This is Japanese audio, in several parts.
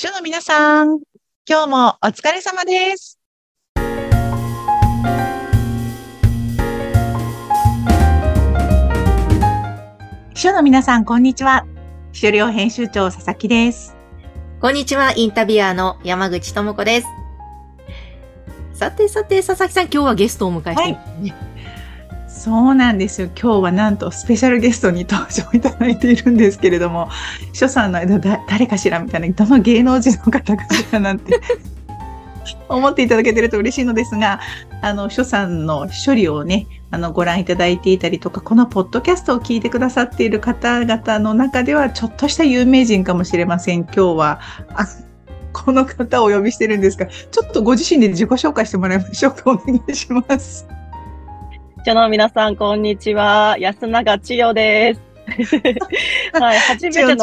秘書の皆さん、今日もお疲れ様です。秘書の皆さん、こんにちは。秘書寮編集長佐々木です。こんにちは、インタビュアーの山口智子です。さて、佐々木さん、今日はゲストをお迎えしてますね。はい、そうなんですよ。今日はなんとスペシャルゲストに登場いただいているんですけれども、秘書さんの間誰かしらみたいな、どの芸能人の方かしらなんて思っていただけてると嬉しいのですが、秘書さんの秘書寮をね、ご覧いただいていたりとか、このポッドキャストを聞いてくださっている方々の中ではちょっとした有名人かもしれません。今日はこの方をお呼びしてるんですが、ちょっとご自身で自己紹介してもらいましょうか。お願いします。秘書の皆さん、こんにちは。安永千代です、はい、初めて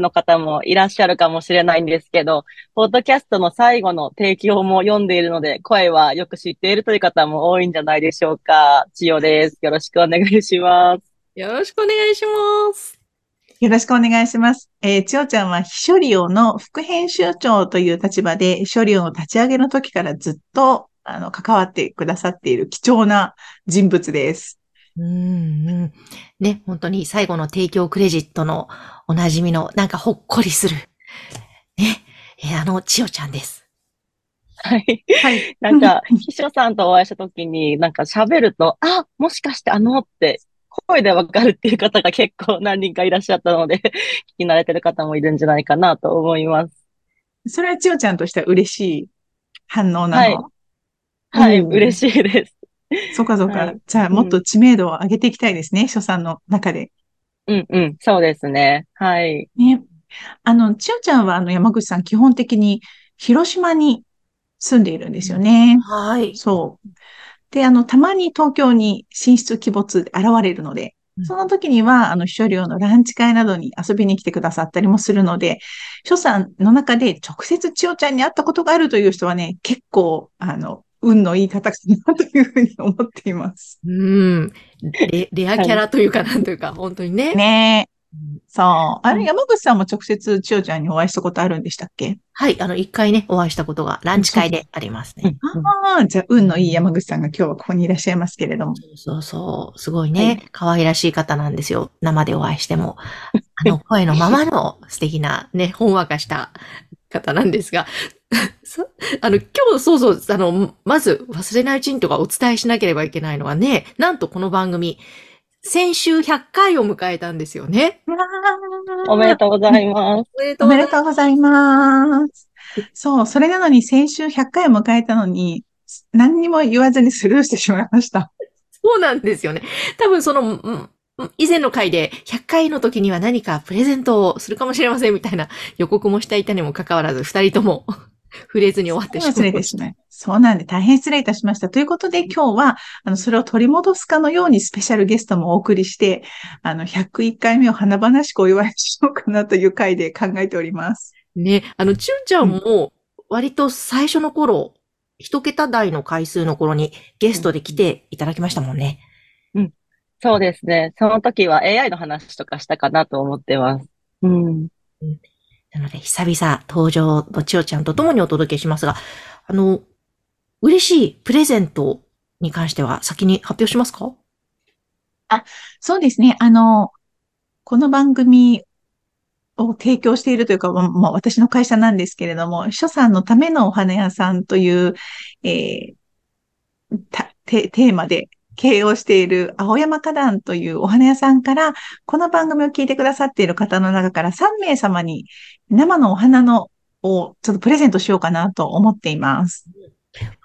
の方もいらっしゃるかもしれないんですけど、ポッドキャストの最後の提供も読んでいるので、声はよく知っているという方も多いんじゃないでしょうか。千代です。よろしくお願いします。よろしくお願いします。よろしくお願いします。千代ちゃんは秘書寮の副編集長という立場で、秘書寮の立ち上げの時からずっと関わってくださっている貴重な人物です。ね、本当に最後の提供クレジットのおなじみの、なんかほっこりする。ね、千代ちゃんです。はい。はい。なんか、秘書さんとお会いした時に、なんか喋ると、もしかしてって、声でわかるっていう方が結構何人かいらっしゃったので、聞き慣れてる方もいるんじゃないかなと思います。それは千代ちゃんとしては嬉しい反応なの？はい、はい、嬉しいです。そうか、はい。じゃあもっと知名度を上げていきたいですね、秘書さんの中で。そうですね。はい。ね、千代ちゃんは山口さん、基本的に広島に住んでいるんですよね。はい。そう。で、たまに東京に進出鬼没で現れるので、その時には、秘書寮のランチ会などに遊びに来てくださったりもするので、秘書さんの中で直接千代ちゃんに会ったことがあるという人はね、結構、運のいい方かなというふうに思っています。レアキャラというか、なんというか、はい、本当にね。ねえ。そう。山口さんも直接千代ちゃんにお会いしたことあるんでしたっけ？はい、一回ね、お会いしたことがランチ会でありますね。じゃあ、運のいい山口さんが今日はここにいらっしゃいますけれども。そう、すごいね、可愛らしい方なんですよ。生でお会いしても。声のままの素敵なね、ほんわかした方なんですが、今日、まず忘れないうちにとかお伝えしなければいけないのはね、なんとこの番組、先週100回を迎えたんですよね。おめでとうございます。おめでとうございます。そう、それなのに先週100回を迎えたのに、何にも言わずにスルーしてしまいました。そうなんですよね。多分以前の回で100回の時には何かプレゼントをするかもしれませんみたいな予告もしていたにもかかわらず、2人とも触れずに終わってしまいました。失礼ですね。そうなんで大変失礼いたしました。ということで今日は、それを取り戻すかのようにスペシャルゲストもお送りして、101回目を華々しくお祝いしようかなという回で考えております。ね、ちゅんちゃんも割と最初の頃、一桁台の回数の頃にゲストで来ていただきましたもんね。そうですね。その時は AI の話とかしたかなと思ってます。なので、久々登場の千代ちゃんと共にお届けしますが、嬉しいプレゼントに関しては先に発表しますか？そうですね。この番組を提供しているというか、もう私の会社なんですけれども、秘書さんのためのお花屋さんという、テーマで、経営をしている青山花壇というお花屋さんから、この番組を聞いてくださっている方の中から3名様に生のお花をちょっとプレゼントしようかなと思っています。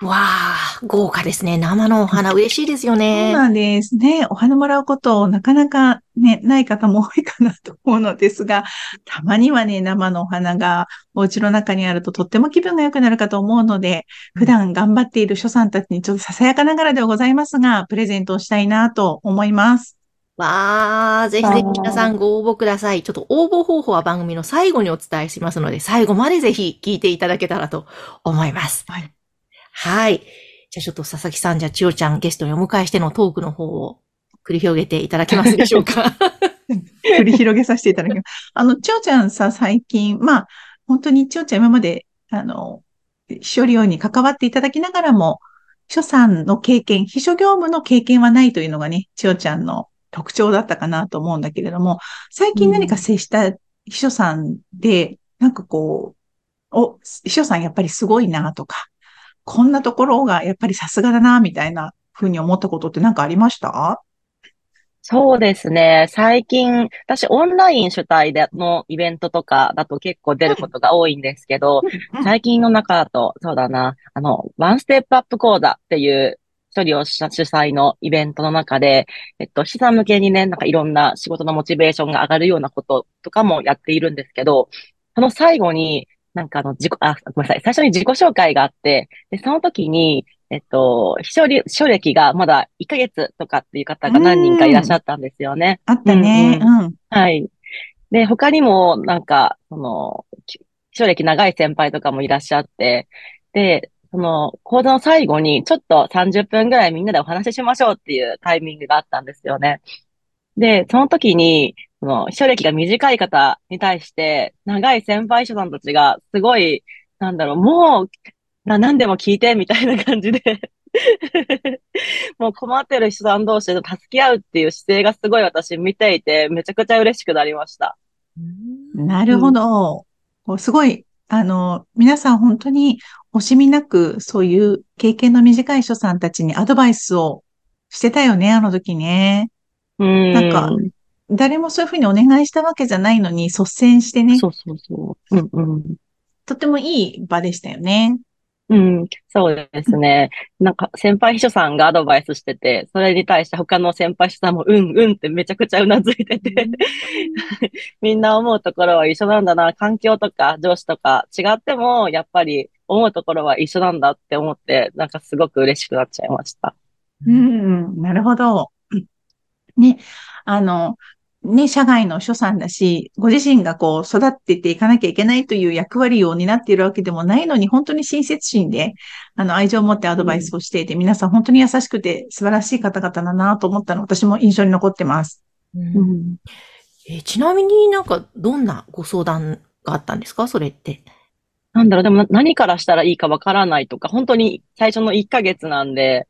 わあ、豪華ですね。生のお花嬉しいですよね。そうなんですね。お花もらうことなかなかね、ない方も多いかなと思うのですが、たまにはね、生のお花がお家の中にあるととっても気分が良くなるかと思うので、普段頑張っている秘書さんたちにちょっとささやかながらではございますが、プレゼントをしたいなと思います。わあ、ぜひぜひ皆さんご応募ください。ちょっと応募方法は番組の最後にお伝えしますので、最後までぜひ聞いていただけたらと思います。はい。じゃあちょっと佐々木さん、千代ちゃんゲストにお迎えしてのトークの方を繰り広げていただけますでしょうか。繰り広げさせていただきます。ちおちゃんさ、最近、まあ、本当にちおちゃん今まで、秘書利用に関わっていただきながらも、秘書さんの経験、秘書業務の経験はないというのがね、ちおちゃんの特徴だったかなと思うんだけれども、最近何か接した秘書さんで、なんかこう、秘書さんやっぱりすごいなとか、こんなところがやっぱりさすがだな、みたいなふうに思ったことって何かありました？そうですね。最近、私オンライン主体でのイベントとかだと結構出ることが多いんですけど、最近の中だと、そうだな、ワンステップアップ講座っていう一人を主催のイベントの中で、秘書さん向けにね、なんかいろんな仕事のモチベーションが上がるようなこととかもやっているんですけど、その最後に、なんかごめんなさい、最初に自己紹介があって、で、その時に、秘書歴がまだ1ヶ月とかっていう方が何人かいらっしゃったんですよね。あったね。はい。で、他にも、なんか、秘書歴長い先輩とかもいらっしゃって、で、講座の最後に、ちょっと30分ぐらいみんなでお話ししましょうっていうタイミングがあったんですよね。で、その時に、秘書歴が短い方に対して、長い先輩秘書さんたちが、すごい、なんだろう、もう、何でも聞いて、みたいな感じでもう困ってる人さん同士で助け合うっていう姿勢がすごい、私見ていて、めちゃくちゃ嬉しくなりました。なるほど。すごい、皆さん本当に惜しみなく、そういう経験の短い人さんたちにアドバイスをしてたよね、あの時ね。なんか、誰もそういうふうにお願いしたわけじゃないのに、率先してね、そうそうそう。とてもいい場でしたよね。そうですね。なんか先輩秘書さんがアドバイスしてて、それに対して他の先輩秘書さんもうんってめちゃくちゃうなずいててみんな思うところは一緒なんだな、環境とか上司とか違っても、やっぱり思うところは一緒なんだって思って、なんかすごく嬉しくなっちゃいました。なるほど。ね、社外の秘書さんだし、ご自身がこう育ってていかなきゃいけないという役割を担っているわけでもないのに、本当に親切心で、愛情を持ってアドバイスをしていて、皆さん本当に優しくて素晴らしい方々だなと思ったの、私も印象に残ってます。ちなみになんかどんなご相談があったんですか、それって。なんだろう、でも何からしたらいいかわからないとか、本当に最初の1ヶ月なんで、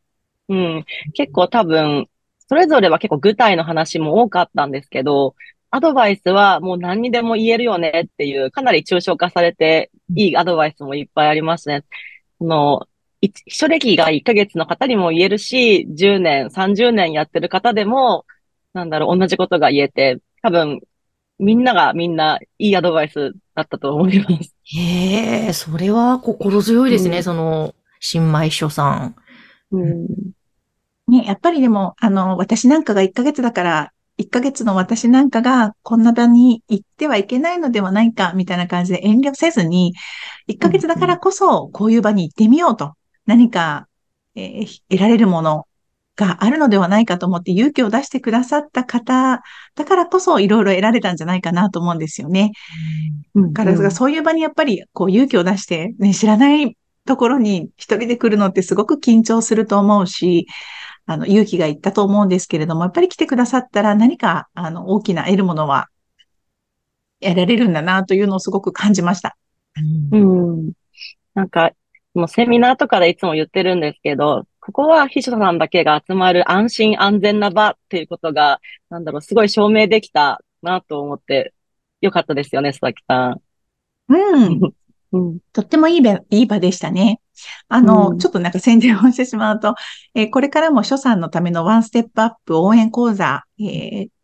結構多分、それぞれは結構具体の話も多かったんですけど、アドバイスはもう何にでも言えるよねっていう、かなり抽象化されていいアドバイスもいっぱいありますね。秘書歴が1ヶ月の方にも言えるし、10年、30年やってる方でも、なんだろう、同じことが言えて、多分、みんながみんないいアドバイスだったと思います。へえ、それは心強いですね、その、新米秘書さん。ね、やっぱりでも、私なんかが1ヶ月だから、1ヶ月の私なんかがこんな場に行ってはいけないのではないか、みたいな感じで遠慮せずに、1ヶ月だからこそこういう場に行ってみようと、何か、得られるものがあるのではないかと思って勇気を出してくださった方だからこそ、いろいろ得られたんじゃないかなと思うんですよね。だからそういう場にやっぱりこう勇気を出して、ね、知らないところに一人で来るのってすごく緊張すると思うし、勇気がいったと思うんですけれども、やっぱり来てくださったら何か、大きな得るものは得られるんだなというのをすごく感じました。なんか、もうセミナーとかでいつも言ってるんですけど、ここは秘書さんだけが集まる安心安全な場っていうことが、なんだろう、すごい証明できたなと思って、よかったですよね、佐々木さん。とってもいい場でしたね。ちょっとなんか宣伝をしてしまうと、これからも秘書さんのためのワンステップアップ応援講座、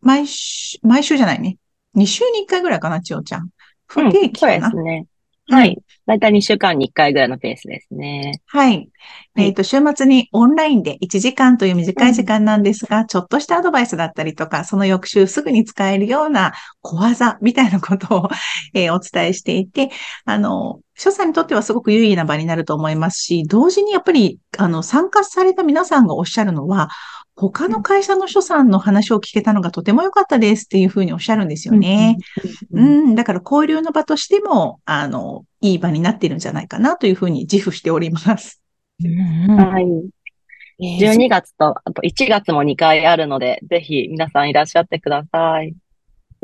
毎週じゃないね。2週に1回ぐらいかな、ちおちゃん。不定期かな。そうですね。はい。だいたい2週間に1回ぐらいのペースですね。はい。週末にオンラインで1時間という短い時間なんですが、ちょっとしたアドバイスだったりとか、その翌週すぐに使えるような小技みたいなことをお伝えしていて、秘書さんにとってはすごく有意義な場になると思いますし、同時にやっぱり、参加された皆さんがおっしゃるのは、他の会社の秘書さんの話を聞けたのがとても良かったですっていうふうにおっしゃるんですよね。だから交流の場としても、いい場になっているんじゃないかなというふうに自負しております。12月とあと1月も2回あるので、ぜひ皆さんいらっしゃってください。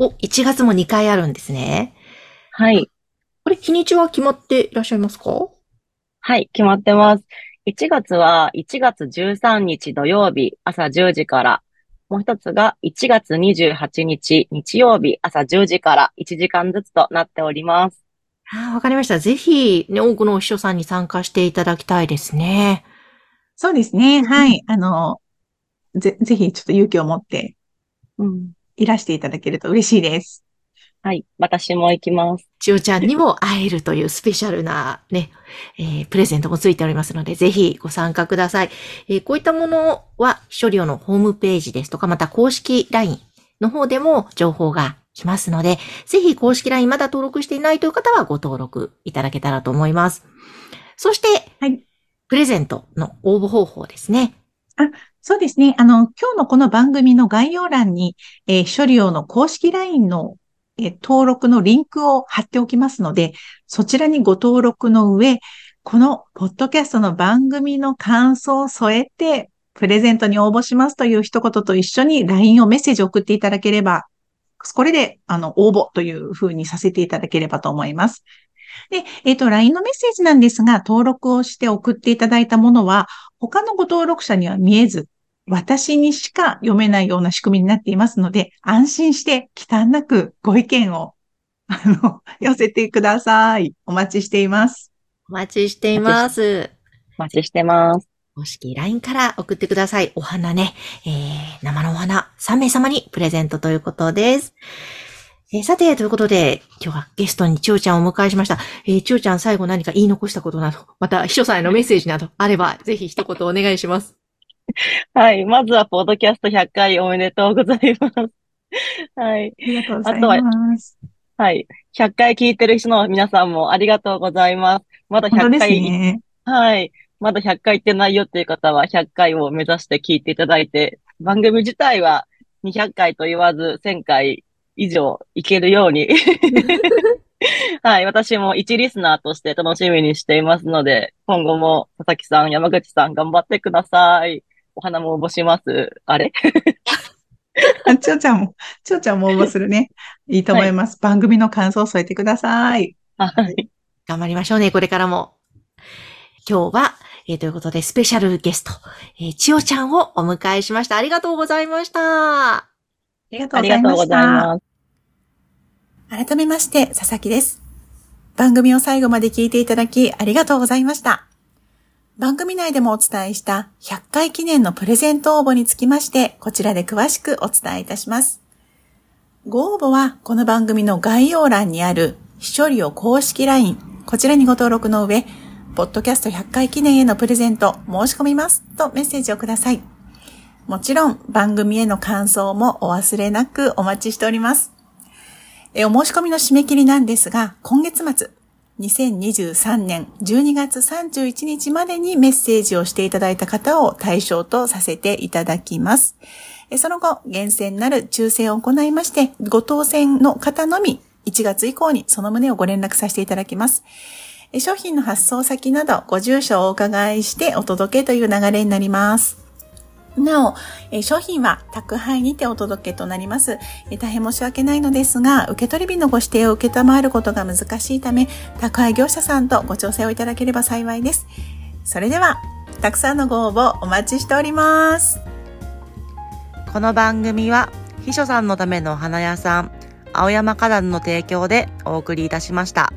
お、1月も2回あるんですね。はい。これ、日にちは決まっていらっしゃいますか？はい、決まってます。1月は1月13日土曜日朝10時から、もう一つが1月28日日曜日朝10時から1時間ずつとなっております。わかりました。ぜひ、ね、多くのお秘書さんに参加していただきたいですね。そうですね。はい。ぜひ、ちょっと勇気を持って、いらしていただけると嬉しいです。はい。私も行きます。千代ちゃんにも会えるというスペシャルなね、プレゼントもついておりますので、ぜひご参加ください。こういったものは、秘書寮のホームページですとか、また公式 LINE の方でも情報がきますので、ぜひ公式 LINE まだ登録していないという方はご登録いただけたらと思います。そして、はい、プレゼントの応募方法ですね。あ、そうですね。今日のこの番組の概要欄に、秘書寮の公式 LINE の、登録のリンクを貼っておきますので、そちらにご登録の上、このポッドキャストの番組の感想を添えて、プレゼントに応募しますという一言と一緒に LINE をメッセージを送っていただければ、これで、応募というふうにさせていただければと思います。で、LINE のメッセージなんですが、登録をして送っていただいたものは、他のご登録者には見えず、私にしか読めないような仕組みになっていますので、安心して忌憚なくご意見を、寄せてください。お待ちしています。お待ちしています。お待ちしてます。公式 LINE から送ってください。お花ね、生のお花3名様にプレゼントということです。さて、ということで、今日はゲストに千代ちゃんをお迎えしました。千代ちゃん、最後何か言い残したことなど、また秘書さんへのメッセージなどあれば、ぜひ一言お願いします。はい、まずはポッドキャスト100回おめでとうございます。はい。ありがとうございます。あとは、はい、100回聞いてる人の皆さんもありがとうございます。まだ100回。本当ですね。はい。まだ100回行ってないよっていう方は100回を目指して聞いていただいて、番組自体は200回と言わず1000回以上いけるようにはい、私も一リスナーとして楽しみにしていますので、今後も佐々木さん、山口さん頑張ってください。お花も応募します。あれちょうちゃんも応募するね。いいと思います。はい、番組の感想を添えてください。はい。頑張りましょうね、これからも。今日は、ということで、スペシャルゲスト、千代ちゃんをお迎えしました。ありがとうございました。ありがとうございました。改めまして、佐々木です。番組を最後まで聞いていただき、ありがとうございました。番組内でもお伝えした100回記念のプレゼント応募につきまして、こちらで詳しくお伝えいたします。ご応募は、この番組の概要欄にある、秘書寮公式 LINE、こちらにご登録の上、ポッドキャスト100回記念へのプレゼント申し込みますとメッセージをください。もちろん番組への感想もお忘れなくお待ちしております。お申し込みの締め切りなんですが、今月末、2023年12月31日までにメッセージをしていただいた方を対象とさせていただきます。その後、厳選なる抽選を行いまして、ご当選の方のみ1月以降にその旨をご連絡させていただきます。商品の発送先などご住所をお伺いしてお届けという流れになります。なお、商品は宅配にてお届けとなります。大変申し訳ないのですが、受け取り日のご指定を承ることが難しいため、宅配業者さんとご調整をいただければ幸いです。それでは、たくさんのご応募お待ちしております。この番組は、秘書さんのためのお花屋さん、青山花壇の提供でお送りいたしました。